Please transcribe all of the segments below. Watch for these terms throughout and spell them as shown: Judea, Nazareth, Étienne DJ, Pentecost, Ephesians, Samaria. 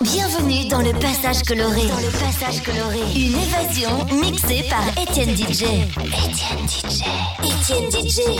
Bienvenue dans le passage coloré. Dans le passage coloré. Une évasion mixée par Étienne DJ. Étienne DJ. Étienne DJ.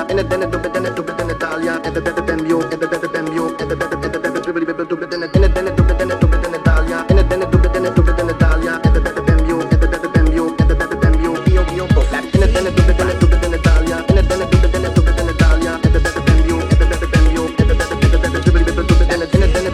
Italia, and then it did it to in Italia, and the better than you, and the better than you, and the better than the better than the better than in Italia, and then it did it to in Italia, and the better than you, and the better than you, and the better than you, Io Black, and then it did it to in Italia, and then it did it to in Italia, and the better than you, and the better than you, and the better than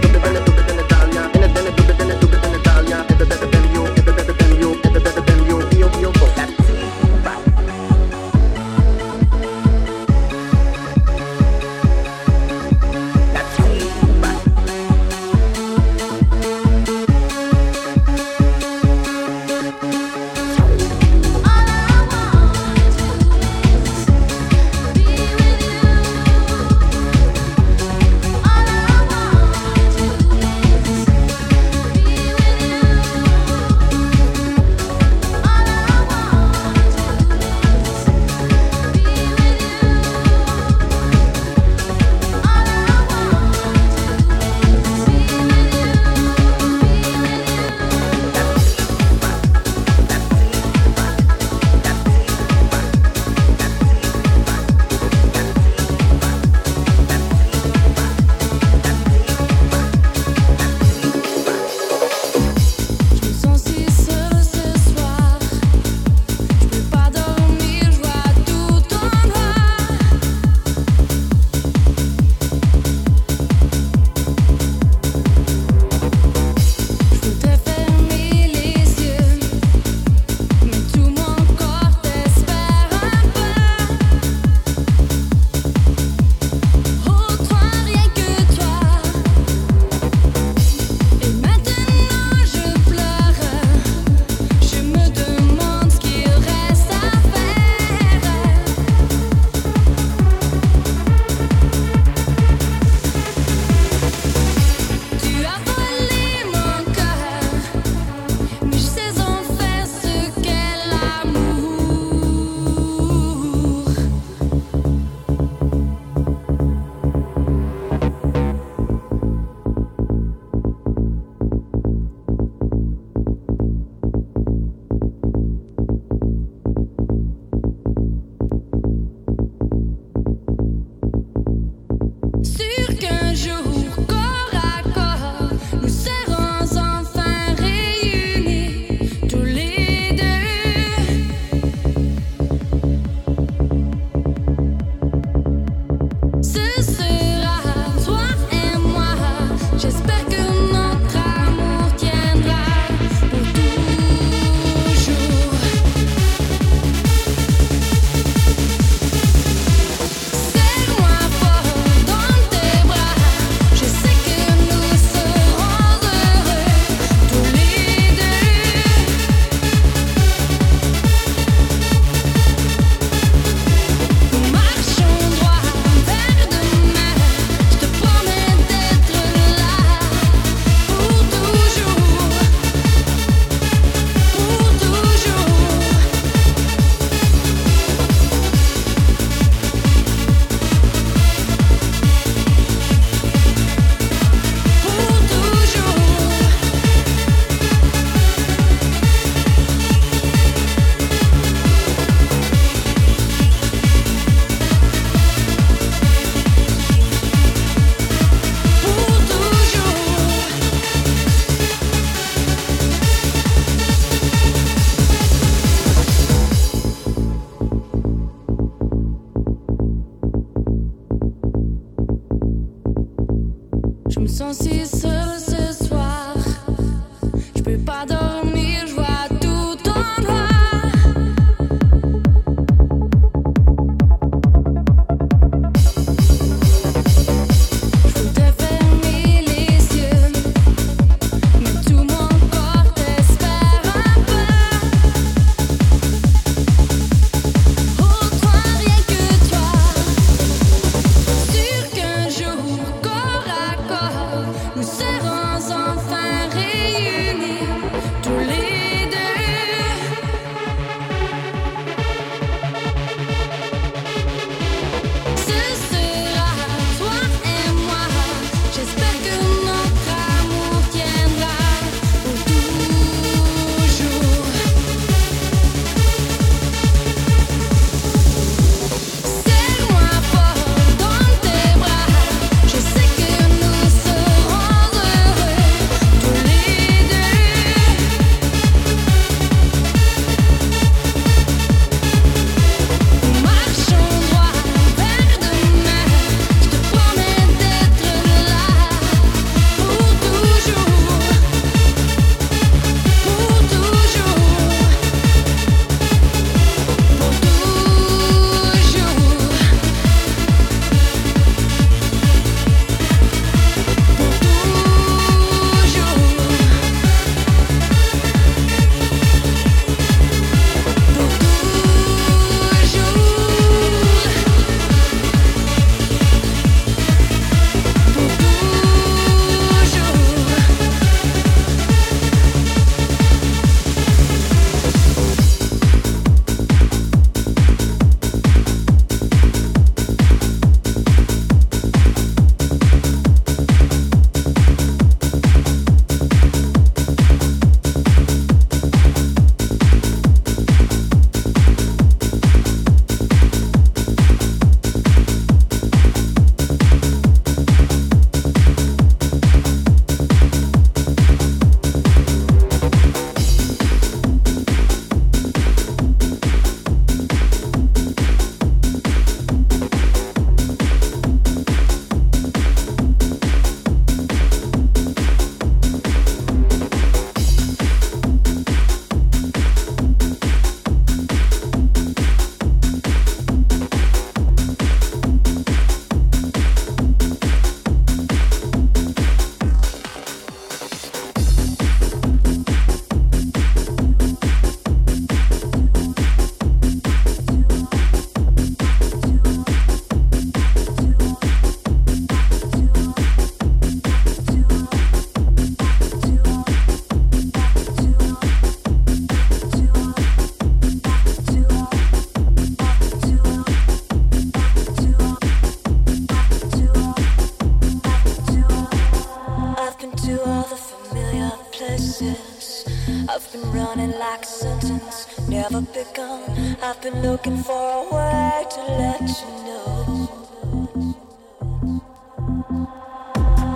down. I've been looking for a way to let you know.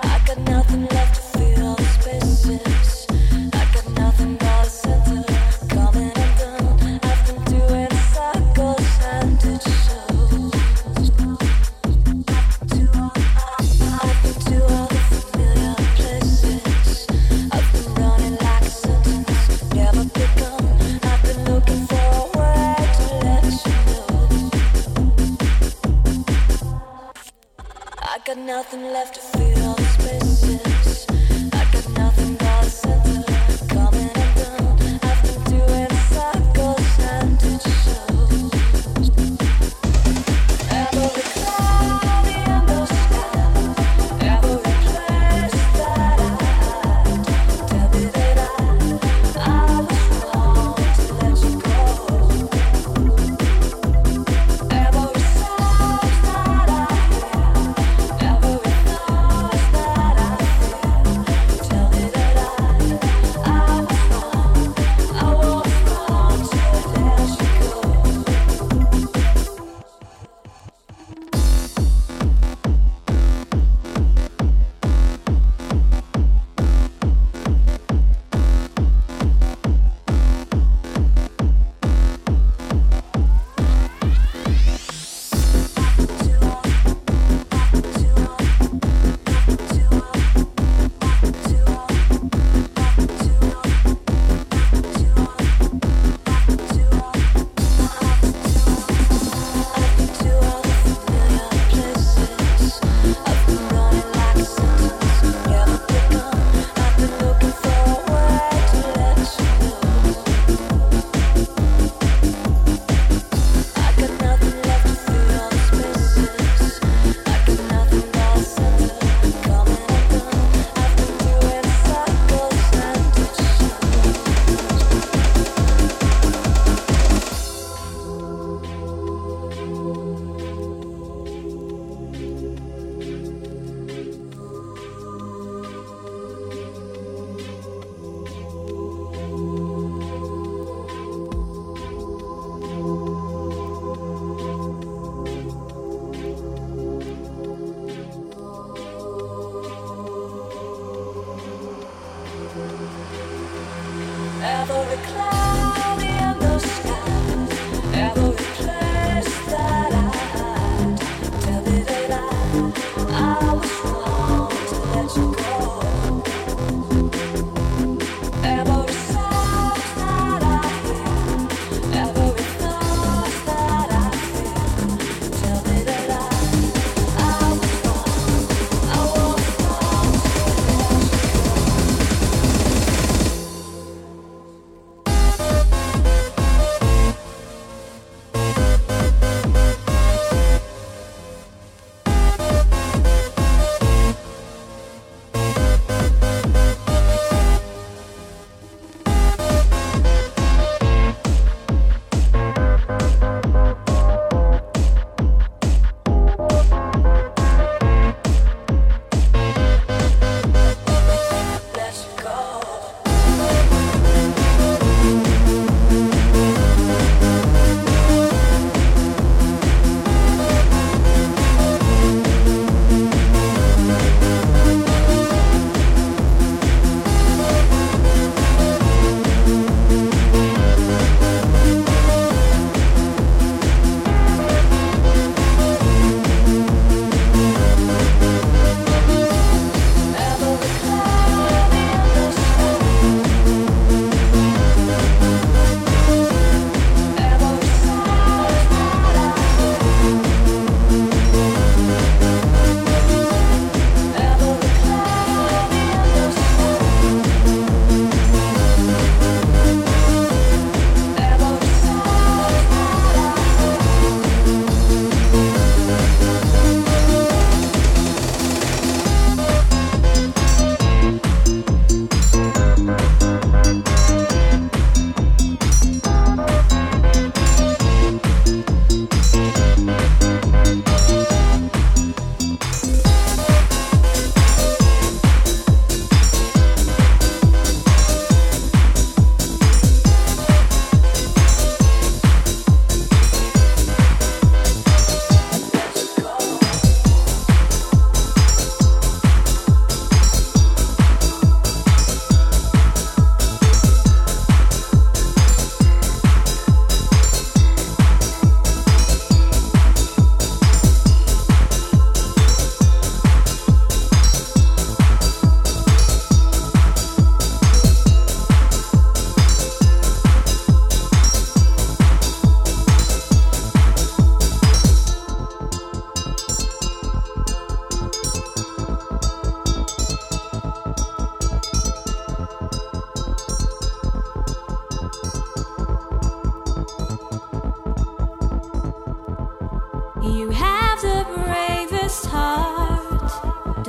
I got nothing left to feel suspicious. I got nothing but a center coming undone. I've been doing circles and it shows. I've been to all the familiar places. I've been running like a sentence, never pick up. I've been looking for a way to let you know. I got nothing left to fill the spaces. I got nothing but a sentence coming and done. I've been doing circles and it shows. Every cloud in the sky, every place that I am, tell me that I was wrong to let you go. Every sound that I hear, every thought that I feel.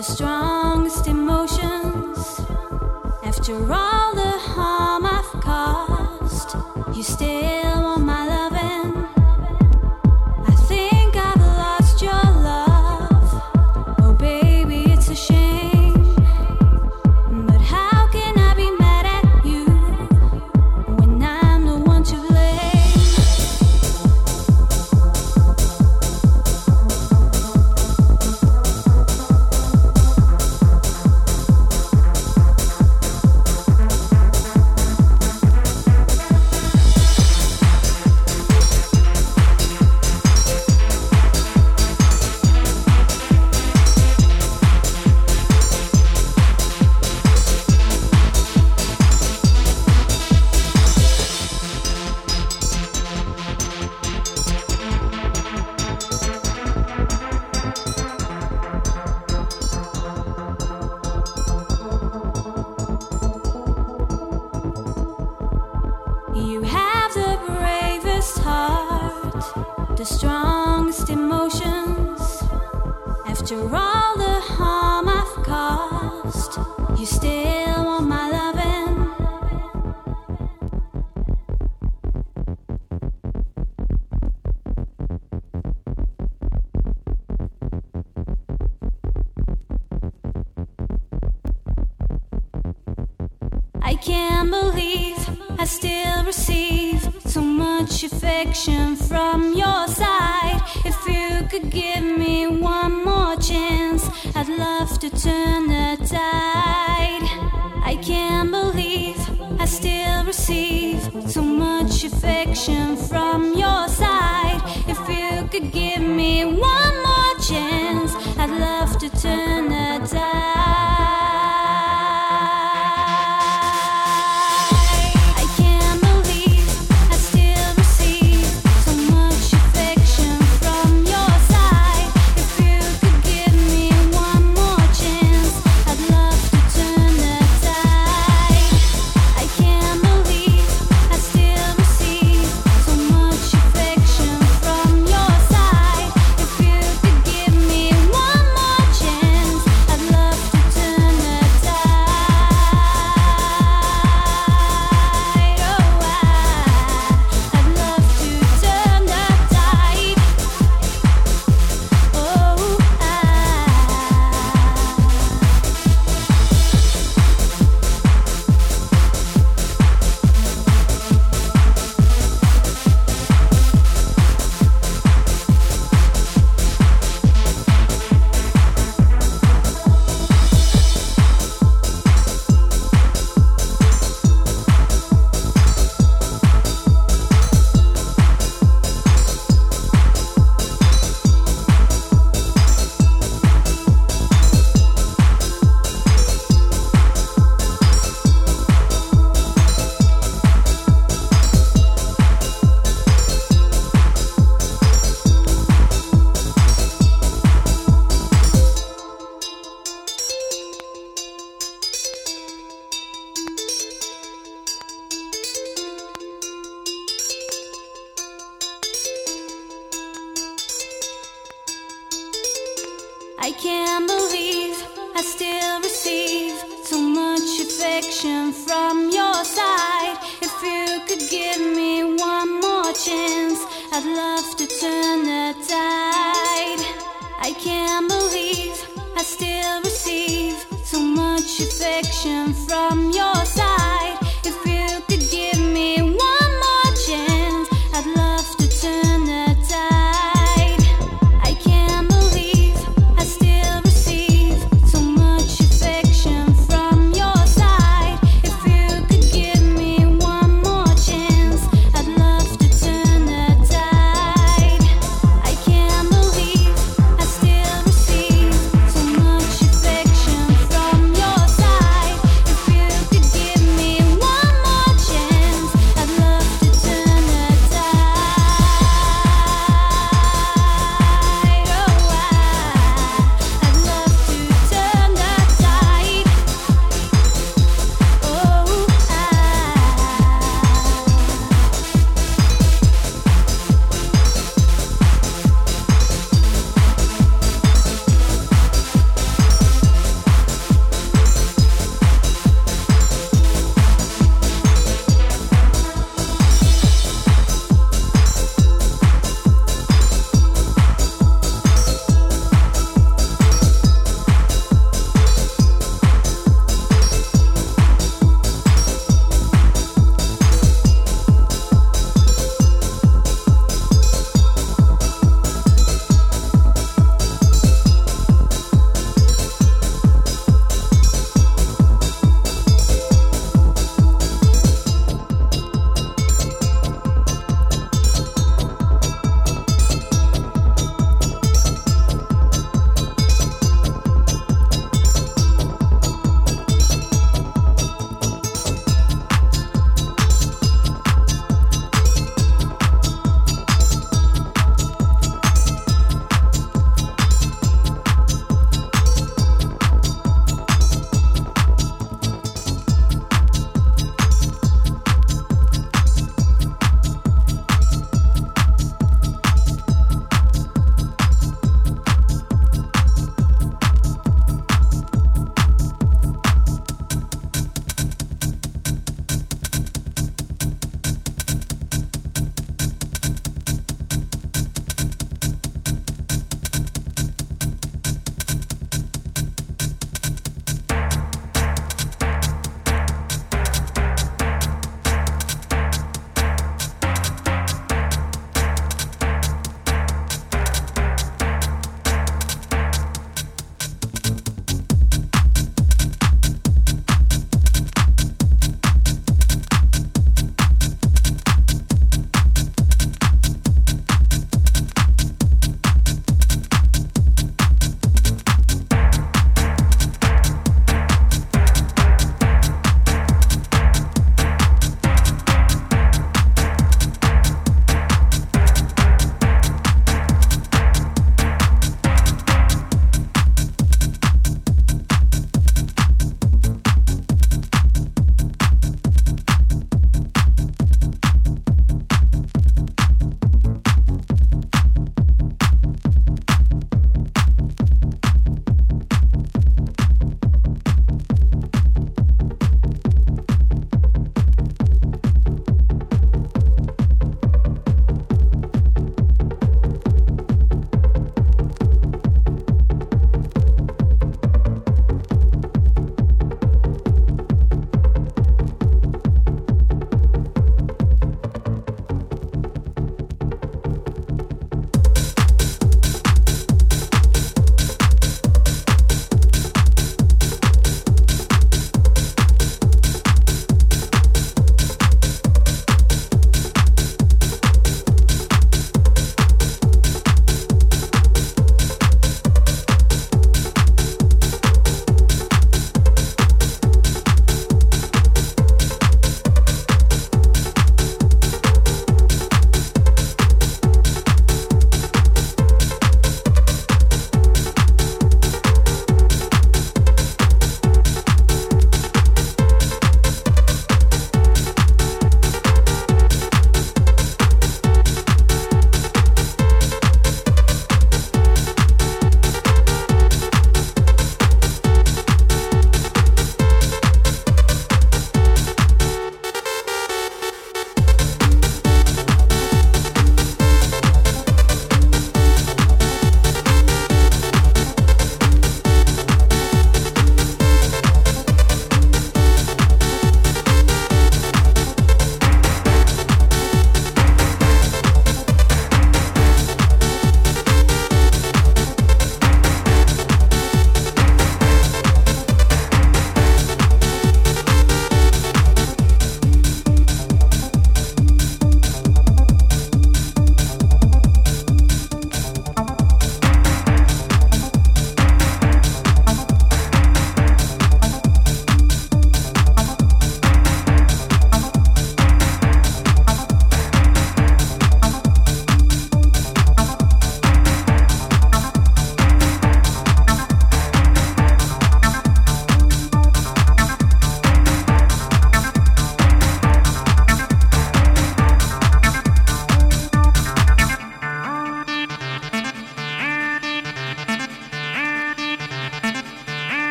the strongest emotions. After all the harm I've caused, you still want my loving. I think I've lost your love. Oh baby, it's a shame. But how can I be mad at you when I'm the one to me.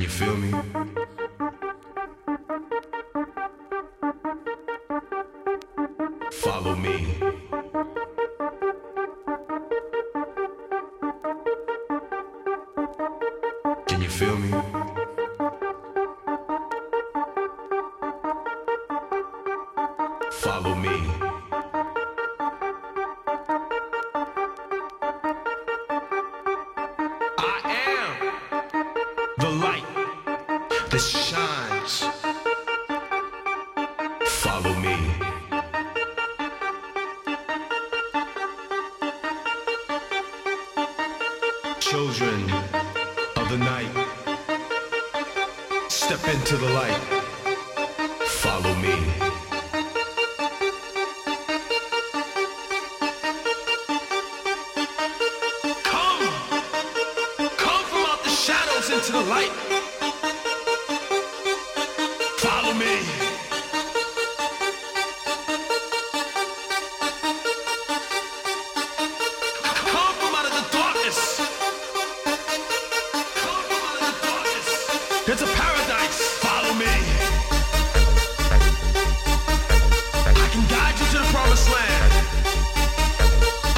you feel me? Follow me. Can you feel me? Follow me. I am the light that shines. Follow me. Children of the night, step into the light. Follow me. Into the light. Follow me. Come from out of the darkness. Come from out of the darkness. It's a paradise. Follow me. I can guide you to the promised land.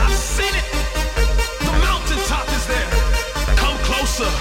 I've seen it. The mountaintop is there. Come closer.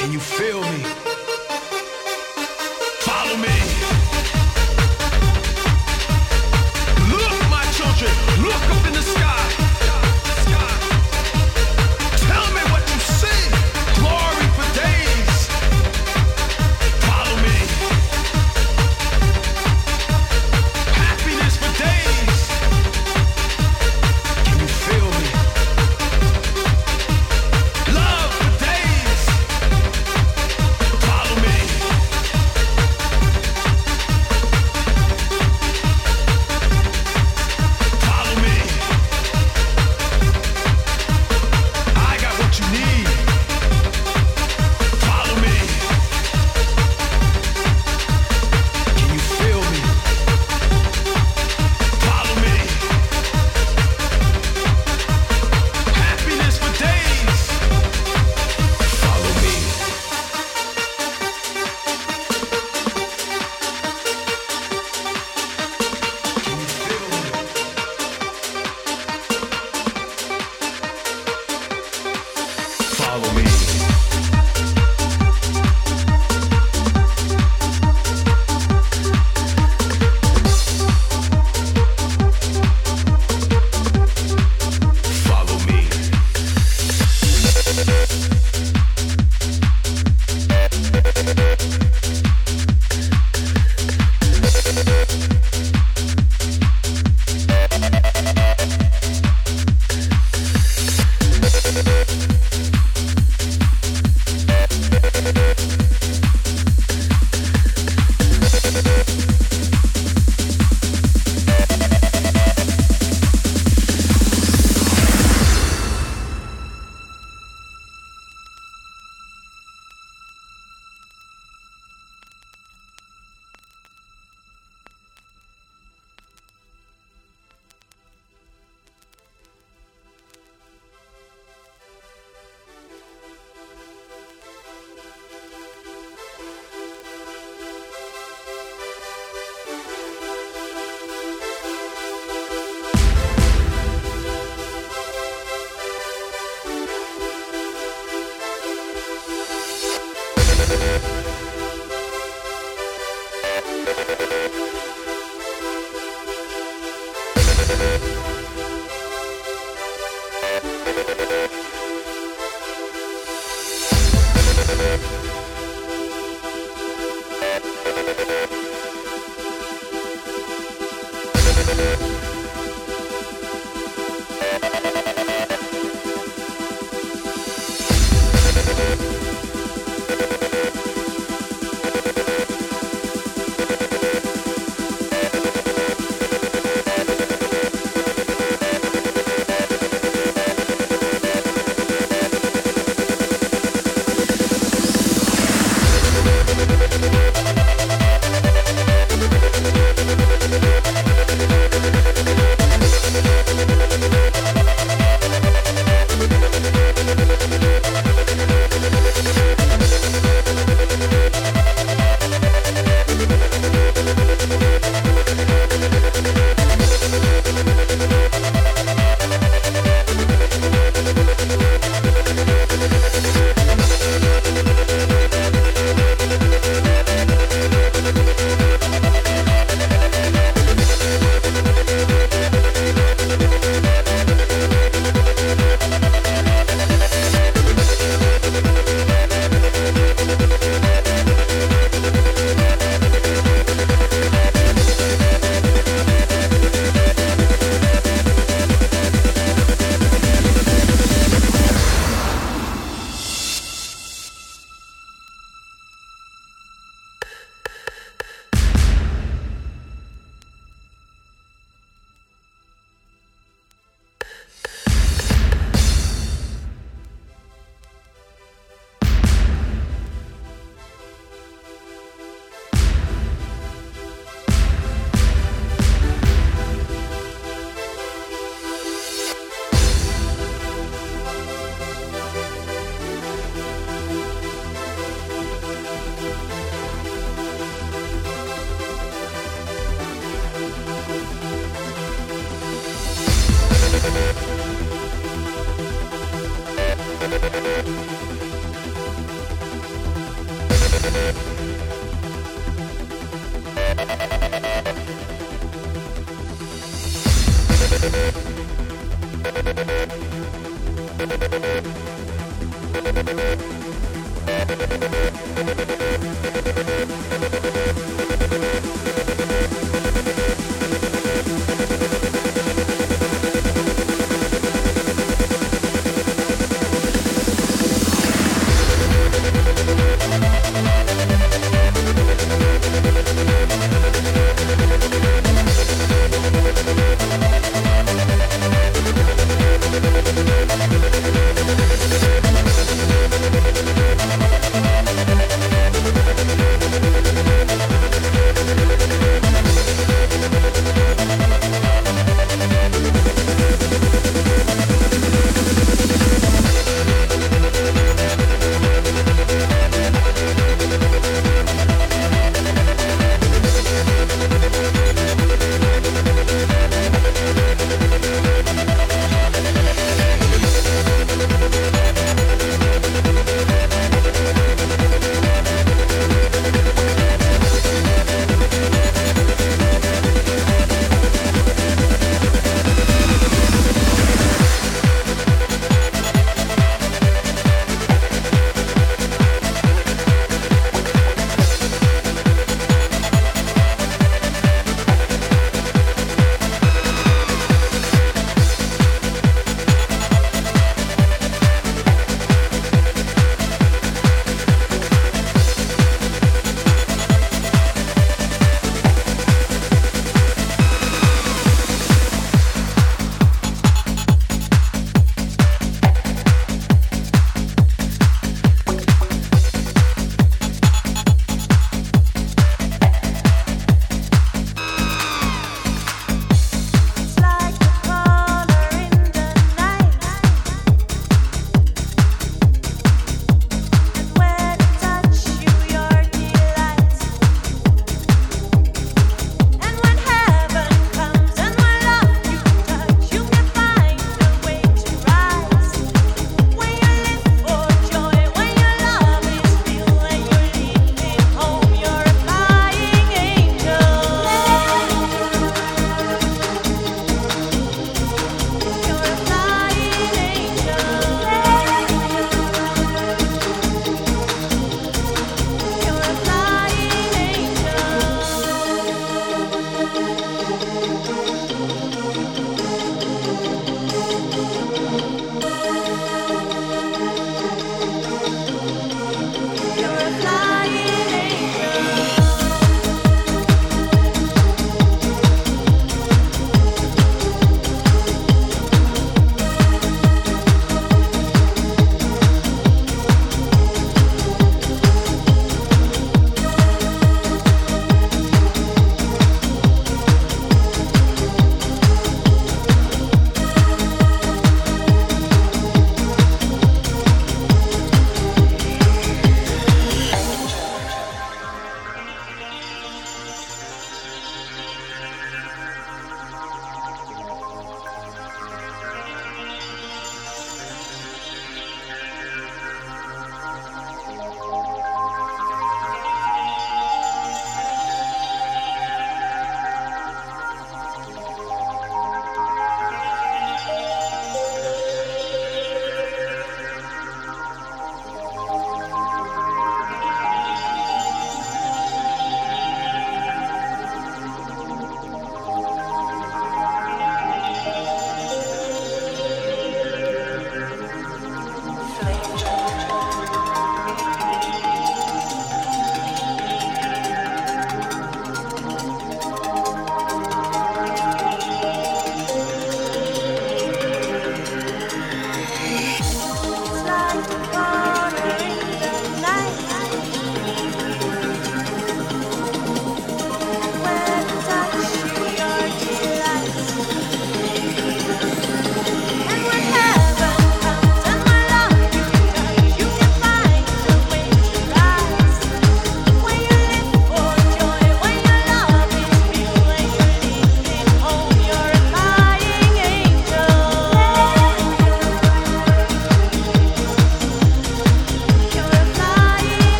Can you feel me? Follow me. Look, my children, look up in the sky. Tell me what you see. Glory for days. Follow me. Happiness for days. Can you feel me?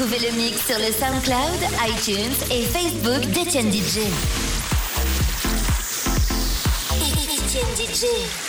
Retrouvez le mix sur le SoundCloud, iTunes et Facebook d'Étienne DJ. Étienne DJ.